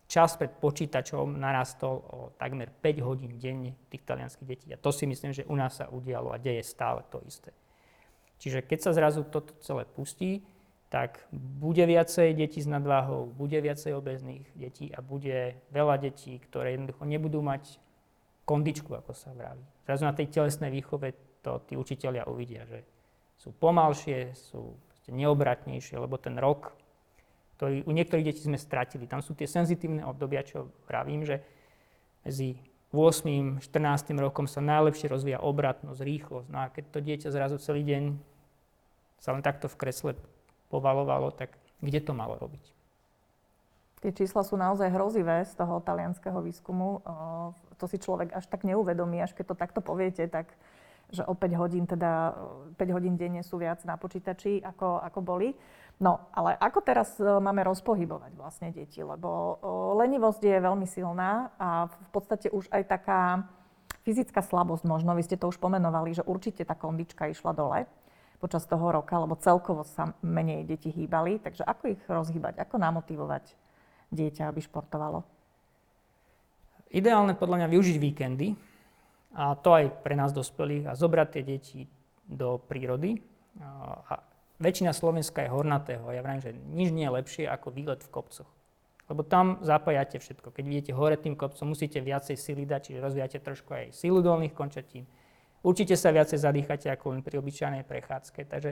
čas pred počítačom narastol o takmer 5 hodín denne tých talianskych detí. A to si myslím, že u nás sa udialo a deje stále to isté. Čiže keď sa zrazu toto celé pustí, tak bude viacej detí s nadváhou, bude viacej obezných detí a bude veľa detí, ktoré jednoducho nebudú mať kondičku, ako sa vraví. Zrazu na tej telesnej výchove to tí učitelia uvidia, že sú pomalšie, sú neobratnejšie, lebo ten rok, ktorý u niektorých detí sme stratili. Tam sú tie senzitívne obdobia, čo vravím, že medzi 8. a 14. rokom sa najlepšie rozvíja obratnosť, rýchlosť. No a keď to dieťa zrazu celý deň sa len takto v kresle povalovalo, tak kde to malo robiť? Tie čísla sú naozaj hrozivé z toho talianskeho výskumu. To si človek až tak neuvedomí, až keď to takto poviete, tak že o 5 hodín denne sú viac na počítači, ako boli. No, ale ako teraz máme rozpohybovať vlastne deti? Lebo lenivosť je veľmi silná a v podstate už aj taká fyzická slabosť možno, vy ste to už pomenovali, že určite tá kondička išla dole počas toho roka, lebo celkovo sa menej deti hýbali. Takže ako ich rozhýbať? Ako namotivovať dieťa, aby športovalo? Ideálne podľa mňa využiť víkendy a to aj pre nás dospelých a zobrať tie deti do prírody. A väčšina Slovenska je hornatého. Ja vravím, že nič nie je lepšie ako výlet v kopcoch. Lebo tam zapájate všetko. Keď idete hore tým kopcom, musíte viacej sily dať, čiže rozvíjate trošku aj silu dolných končatín. Určite sa viacej zadýchate ako len pri obyčajnej prechádzke. Takže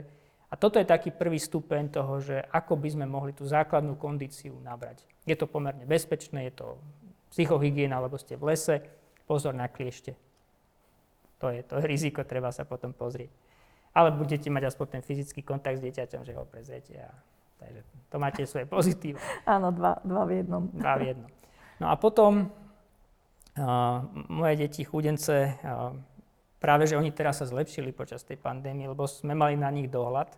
a toto je taký prvý stupeň toho, že ako by sme mohli tú základnú kondíciu nabrať. Je to pomerne bezpečné, je to psychohygiena, lebo ste v lese, pozor na kliešte. To je riziko, treba sa potom pozrieť. Ale budete mať aspoň ten fyzický kontakt s dieťaťom, že ho prezriete. Takže to máte svoje pozitíva. Áno, dva v jednom. Dva v jednom. No a potom moje deti chudence, práve že oni teraz sa zlepšili počas tej pandémie, lebo sme mali na nich dohľad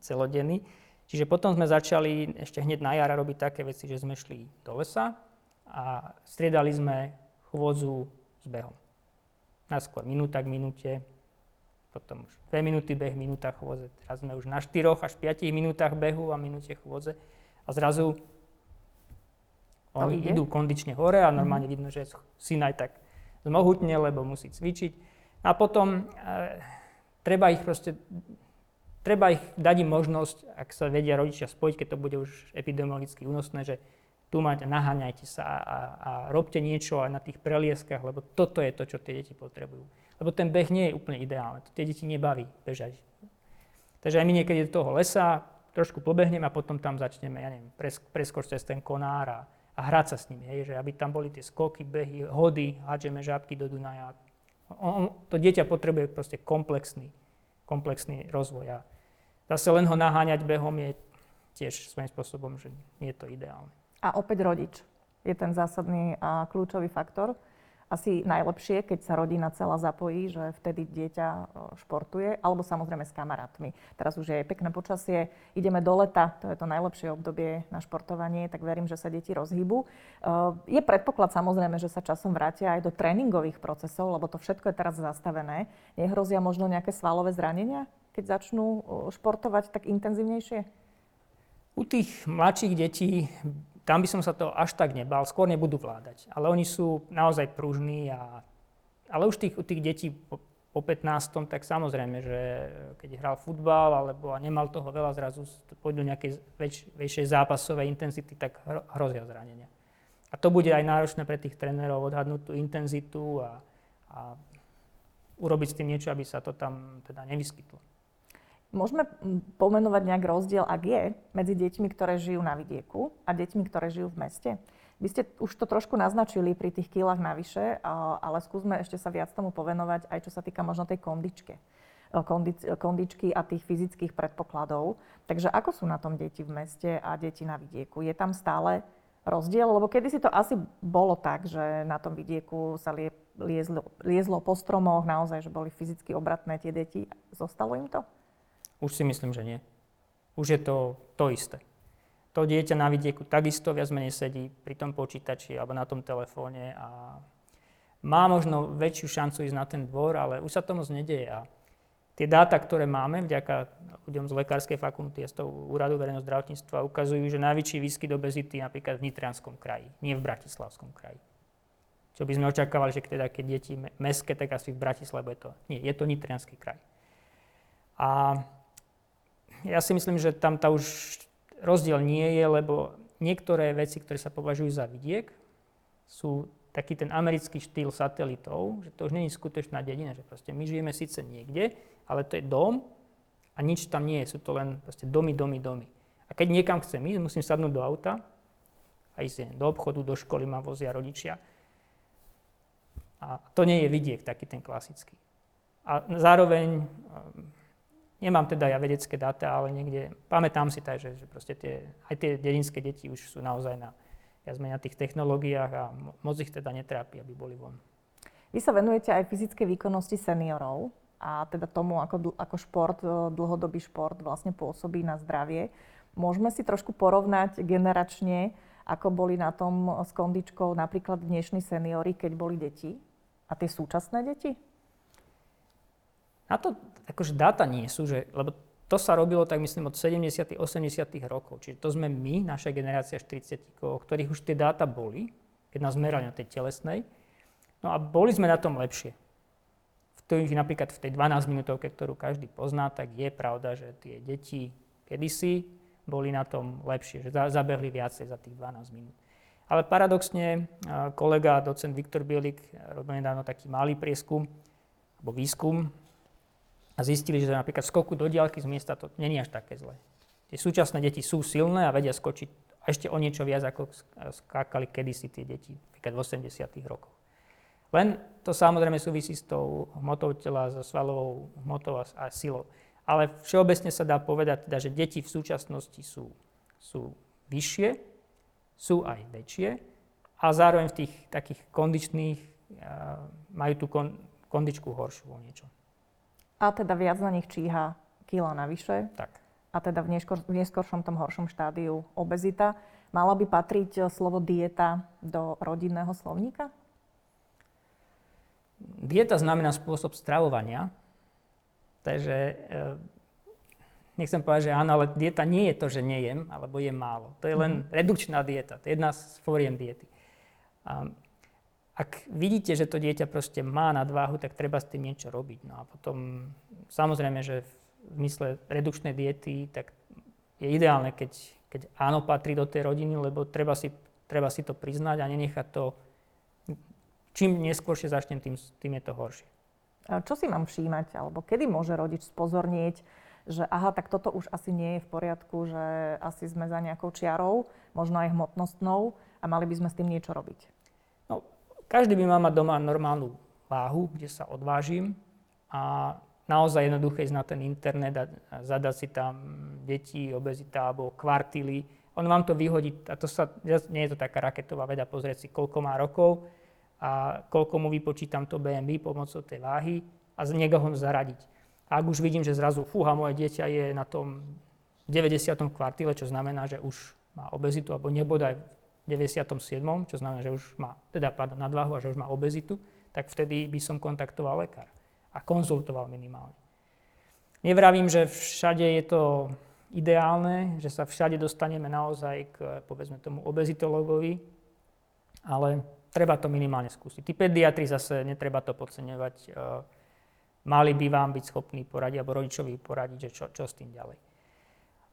celodenný. Čiže potom sme začali ešte hneď na jara robiť také veci, že sme šli do lesa a striedali sme chôdzu s behom. Naskôr minúta k minúte, potom už 2 minúty beh, minúta chôdze. Teraz sme už na 4 až 5 minútach behu a minúte chôdze. A zrazu oni idú kondične hore a normálne vidno, že syn aj tak zmohutne, lebo musí cvičiť. A potom treba ich dať im možnosť, ak sa vedia rodičia spojiť, keď to bude už epidemiologicky únosné, že tu máte, naháňajte sa a robte niečo aj na tých prelieskach, lebo toto je to, čo tie deti potrebujú. Lebo ten beh nie je úplne ideálny, to tie deti nebaví bežať. Takže aj my niekedy do toho lesa trošku pobehnem a potom tam začneme, ja neviem, preskočiť ten konár a hrať sa s nimi, hej, že aby tam boli tie skoky, behy, hody, hádžeme žábky do Dunaja. To dieťa potrebuje proste komplexný rozvoj. A zase len ho naháňať behom je tiež svojím spôsobom, že nie je to ideálne. A opäť rodič je ten zásadný a kľúčový faktor. asi najlepšie, keď sa rodina celá zapojí, že vtedy dieťa športuje, alebo samozrejme s kamarátmi. Teraz už je pekné počasie, ideme do leta, to je to najlepšie obdobie na športovanie, tak verím, že sa deti rozhýbu. Je predpoklad samozrejme, že sa časom vrátia aj do tréningových procesov, lebo to všetko je teraz zastavené. Nehrozia možno nejaké svalové zranenia, keď začnú športovať tak intenzívnejšie? U tých mladších detí tam by som sa to až tak nebal, skôr nebudú vládať. Ale oni sú naozaj pružní. Ale už tých detí po 15. tak samozrejme, že keď hral futbal alebo a nemal toho veľa, zrazu pôjdu nejakej väčšej zápasovej intenzity, tak hrozia zranenia. A to bude aj náročné pre tých trénerov odhadnúť tú intenzitu a urobiť s tým niečo, aby sa to tam teda nevyskytlo. Môžeme pomenovať nejak rozdiel, ak je, medzi deťmi, ktoré žijú na vidieku a deťmi, ktoré žijú v meste? Vy ste už to trošku naznačili pri tých kilách navyše, ale skúsme ešte sa viac tomu povenovať aj čo sa týka možno tej kondičky a tých fyzických predpokladov. Takže ako sú na tom deti v meste a deti na vidieku? Je tam stále rozdiel? Lebo kedysi to asi bolo tak, že na tom vidieku sa liezlo po stromoch, naozaj, že boli fyzicky obratné tie deti. Zostalo im to? Už si myslím, že nie. Už je to isté. To dieťa na vidieku takisto viac menej sedí pri tom počítači alebo na tom telefóne a má možno väčšiu šancu ísť na ten dvor, ale už sa to moc nedeje. A tie dáta, ktoré máme vďaka ľuďom z lekárskej fakulty a z toho úradu verejného zdravotníctva ukazujú, že najväčší výskyt obezity napríklad v Nitrianskom kraji, nie v Bratislavskom kraji. Čo by sme očakávali, že teda keď deti mestské, tak asi v Bratislave je to. Nie, je to Nitriansky kraj. A ja si myslím, že tam tá už rozdiel nie je, lebo niektoré veci, ktoré sa považujú za vidiek, sú taký ten americký štýl satelitov, že to už nie je skutočná dedina, že proste my žijeme síce niekde, ale to je dom a nič tam nie je, sú to len proste domy. A keď niekam chcem ísť, musím sadnúť do auta a ísť do obchodu, do školy, ma vozia rodičia. A to nie je vidiek, taký ten klasický. A zároveň nemám teda ja vedecké dáta, ale niekde, pamätám si tak, že proste tie dedinské deti už sú naozaj na tých technológiách a moc ich teda netrápi, aby boli von. Vy sa venujete aj fyzickej výkonnosti seniorov a teda tomu, ako šport, dlhodobý šport vlastne pôsobí na zdravie. Môžeme si trošku porovnať generačne, ako boli na tom s kondičkou napríklad dnešní seniori, keď boli deti a tie súčasné deti? Na to akože dáta nie sú, že, lebo to sa robilo tak myslím od 70. 80. rokov. Čiže to sme my, naša generácia 40-tíkov, o ktorých už tie dáta boli, keď nás merali na tej telesnej. No a boli sme na tom lepšie. Napríklad v tej 12-minútovke, ktorú každý pozná, tak je pravda, že tie deti kedysi boli na tom lepšie, že zabehli viacej za tých 12 minút. Ale paradoxne kolega, docent Viktor Bielik, robil nedávno taký malý prieskum, alebo výskum, a zistili, že napríklad skoku do diaľky z miesta to nie je až také zlé. Tie súčasné deti sú silné a vedia skočiť ešte o niečo viac, ako skákali kedysi tie deti, napríklad v 80. rokoch. Len to samozrejme súvisí s tou hmotou tela, so svalovou hmotou a silou. Ale všeobecne sa dá povedať, teda, že deti v súčasnosti sú vyššie, sú aj väčšie a zároveň v tých takých kondičných majú tú kondičku horšiu o niečo. A teda viac na nich číha kila navyše. Tak. A teda v neskoršom tom horšom štádiu obezita. Mala by patriť slovo dieta do rodinného slovníka? Dieta znamená spôsob stravovania. Takže nechcem povedať, že áno, ale dieta nie je to, že nejem, alebo jem málo. To je len redukčná dieta. To je jedna z foriem diety. Ak vidíte, že to dieťa proste má nadváhu, tak treba s tým niečo robiť. No a potom, samozrejme, že v mysle redukčnej diety, tak je ideálne, keď áno, patrí do tej rodiny, lebo treba si to priznať a nenechať to. Čím neskôršie začnem, tým je to horšie. A čo si mám všímať? Alebo kedy môže rodič spozornieť, že aha, tak toto už asi nie je v poriadku, že asi sme za nejakou čiarou, možno aj hmotnostnou a mali by sme s tým niečo robiť? Každý by mal mať doma normálnu váhu, kde sa odvážim a naozaj jednoduché ísť na ten internet a zadať si tam deti, obezita alebo kvartily. On vám to vyhodí a to nie je to taká raketová veda, pozrieť si, koľko má rokov a koľko mu vypočítam to BMI pomocou tej váhy a z nieka ho zaradiť. A ak už vidím, že zrazu fúha, moje dieťa je na tom 90. kvartile, čo znamená, že už má obezitu, alebo nebodaj v 97., čo znamená, že už má nadváhu a že už má obezitu, tak vtedy by som kontaktoval lekára a konzultoval minimálne. Nevravím, že všade je to ideálne, že sa všade dostaneme naozaj k, povedzme tomu, obezitológovi, ale treba to minimálne skúsiť. Tí pediatri zase, netreba to podceňovať, mali by vám byť schopní poradiť, alebo rodičovi poradiť, že čo s tým ďalej.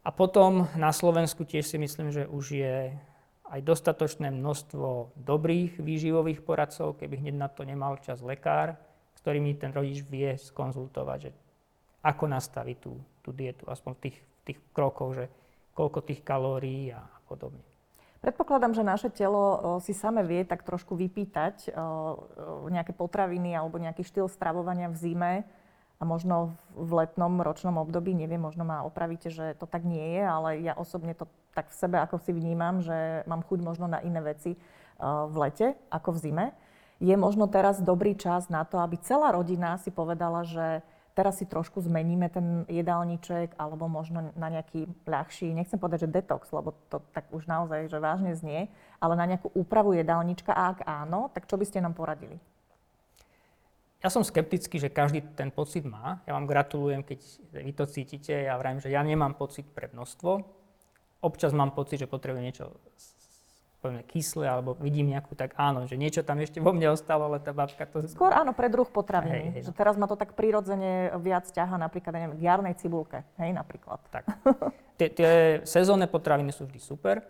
A potom na Slovensku tiež si myslím, že už je aj dostatočné množstvo dobrých výživových poradcov, keby hneď na to nemal čas lekár, s ktorými ten rodič vie skonzultovať, že ako nastaviť tú dietu, aspoň v tých krokoch, že koľko tých kalórií a podobne. Predpokladám, že naše telo si same vie tak trošku vypýtať nejaké potraviny alebo nejaký štýl stravovania v zime. A možno v letnom ročnom období, neviem, možno ma opravíte, že to tak nie je, ale ja osobne to tak v sebe, ako si vnímam, že mám chuť možno na iné veci v lete, ako v zime. Je možno teraz dobrý čas na to, aby celá rodina si povedala, že teraz si trošku zmeníme ten jedálniček, alebo možno na nejaký ľahší, nechcem povedať, že detox, lebo to tak už naozaj, že vážne znie, ale na nejakú úpravu jedálnička, a ak áno, tak čo by ste nám poradili? Ja som skeptický, že každý ten pocit má. Ja vám gratulujem, keď vy to cítite. Ja vravím, že ja nemám pocit pre množstvo. Občas mám pocit, že potrebujem niečo, poviem, kyslé, alebo vidím nejakú, tak áno, že niečo tam ešte vo mne ostalo, ale tá babka to... Skôr áno, pre druh potraviny. Hej, no. Že teraz ma to tak prirodzene viac ťaha napríklad, neviem, k jarnej cibulke, hej, napríklad. Tak. Tie sezónne potraviny sú vždy super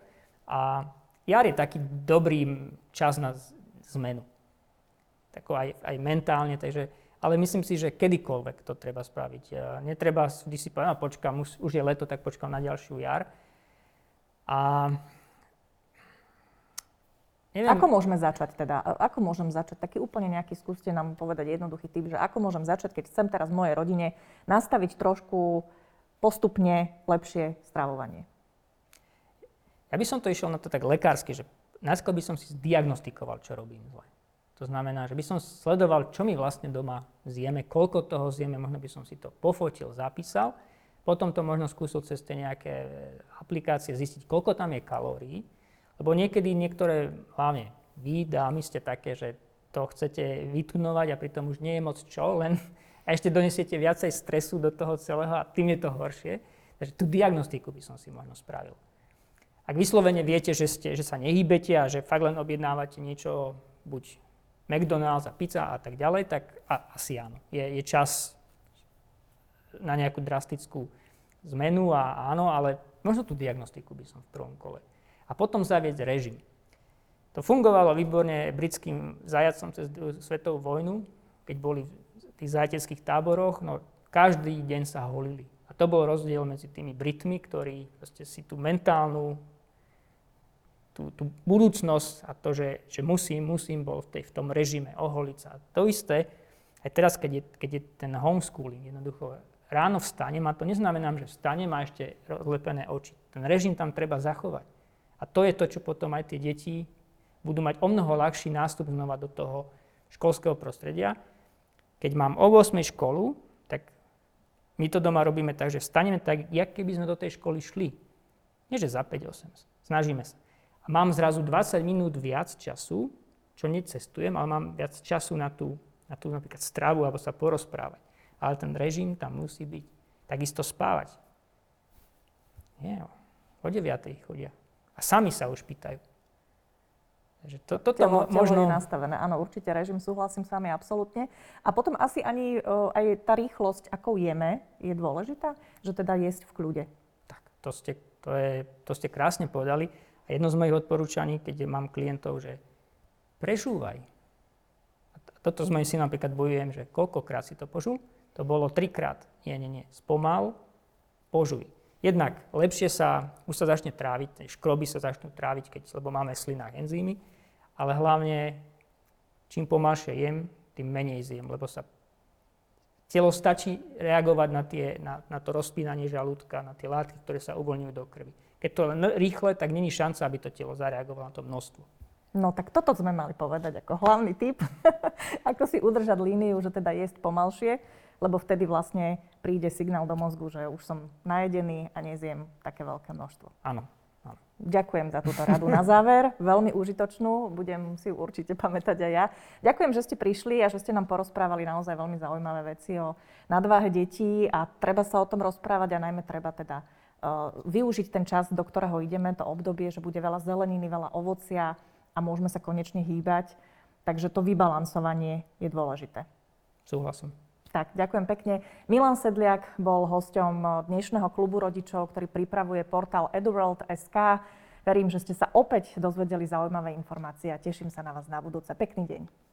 a jar je taký dobrý čas na zmenu. Tako aj mentálne, takže, ale myslím si, že kedykoľvek to treba spraviť. Netreba vždy si povedať, počkám, už je leto, tak počkám na ďalšiu jar. A neviem, ako môžeme začať teda? Ako môžem začať? Taký úplne nejaký, skúste nám povedať jednoduchý tip, že ako môžem začať, keď chcem teraz v mojej rodine nastaviť trošku postupne lepšie stravovanie? Ja by som to išiel na to tak lekársky, že najskôr by som si zdiagnostikoval, čo robím zle. To znamená, že by som sledoval, čo my vlastne doma zjeme, koľko toho zjeme, možno by som si to pofotil, zapísal. Potom to možno skúsil cez nejaké aplikácie zistiť, koľko tam je kalórií. Lebo niekedy niektoré, hlavne vy, dámy, ste také, že to chcete vytunovať a pritom už nie je moc čo, len a ešte donesiete viacej stresu do toho celého a tým je to horšie. Takže tú diagnostiku by som si možno spravil. Ak vyslovene viete, že sa nehýbete a že fakt len objednávate niečo, buď McDonald's a pizza a tak ďalej, tak asi áno. Je čas na nejakú drastickú zmenu a áno, ale možno tú diagnostiku by som v prvom kole. A potom zaviesť režim. To fungovalo výborne britským zajacom cez svetovú vojnu, keď boli v tých zajateckých táboroch, no každý deň sa holili. A to bol rozdiel medzi tými Britmi, ktorí proste si tú mentálnu tú budúcnosť a to, že musím bol v tom režime oholiť sa. A to isté, aj teraz, keď je ten homeschooling, jednoducho ráno vstanem a to neznamená, že vstanem a ešte rozlepené oči. Ten režim tam treba zachovať. A to je to, čo potom aj tie deti budú mať o mnoho ľahší nástup znova do toho školského prostredia. Keď mám o 8 školu, tak my to doma robíme tak, že vstaneme tak, jak keby sme do tej školy šli. Nie, že za 5-8. Snažíme sa. A mám zrazu 20 minút viac času, čo necestujem, ale mám viac času na tú napríklad stravu, alebo sa porozprávať. Ale ten režim tam musí byť. Takisto spávať. Nie, o 9:00 chodia. A sami sa už pýtajú. Takže toto možno... je nastavené. Áno, určite režim, súhlasím s vami absolútne. A potom asi ani aj tá rýchlosť, ako jeme, je dôležitá, že teda jesť v kľude. Tak, to ste krásne povedali. A jedno z mojich odporúčaní, keď mám klientov, že prežúvaj. A toto s mojím synom napríklad bojujem, že koľkokrát si to požul? To bolo 3-krát. Nie. Spomal, požuj. Jednak lepšie už sa začne tráviť, škroby sa začnú tráviť, lebo máme v slinách enzymy, ale hlavne čím pomalšie jem, tým menej zjem, lebo sa telo stačí reagovať na to rozpínanie žalúdka, na tie látky, ktoré sa uvoľňujú do krvi. Keď to len rýchle, tak není šanca, aby to telo zareagovalo na to množstvo. No tak toto sme mali povedať ako hlavný tip, ako si udržať líniu, že teda jesť pomalšie, lebo vtedy vlastne príde signál do mozgu, že už som najedený a nezjem také veľké množstvo. Áno. Áno. Ďakujem za túto radu na záver, veľmi užitočnú, budem si ju určite pamätať aj ja. Ďakujem, že ste prišli a že ste nám porozprávali naozaj veľmi zaujímavé veci o nadváhe detí a treba sa o tom rozprávať a najmä treba teda využiť ten čas, do ktorého ideme, to obdobie, že bude veľa zeleniny, veľa ovocia, a môžeme sa konečne hýbať. Takže to vybalansovanie je dôležité. Súhlasím. Tak, ďakujem pekne. Milan Sedliak bol hosťom dnešného klubu rodičov, ktorý pripravuje portál Eduworld.sk. Verím, že ste sa opäť dozvedeli zaujímavé informácie a teším sa na vás na budúce. Pekný deň.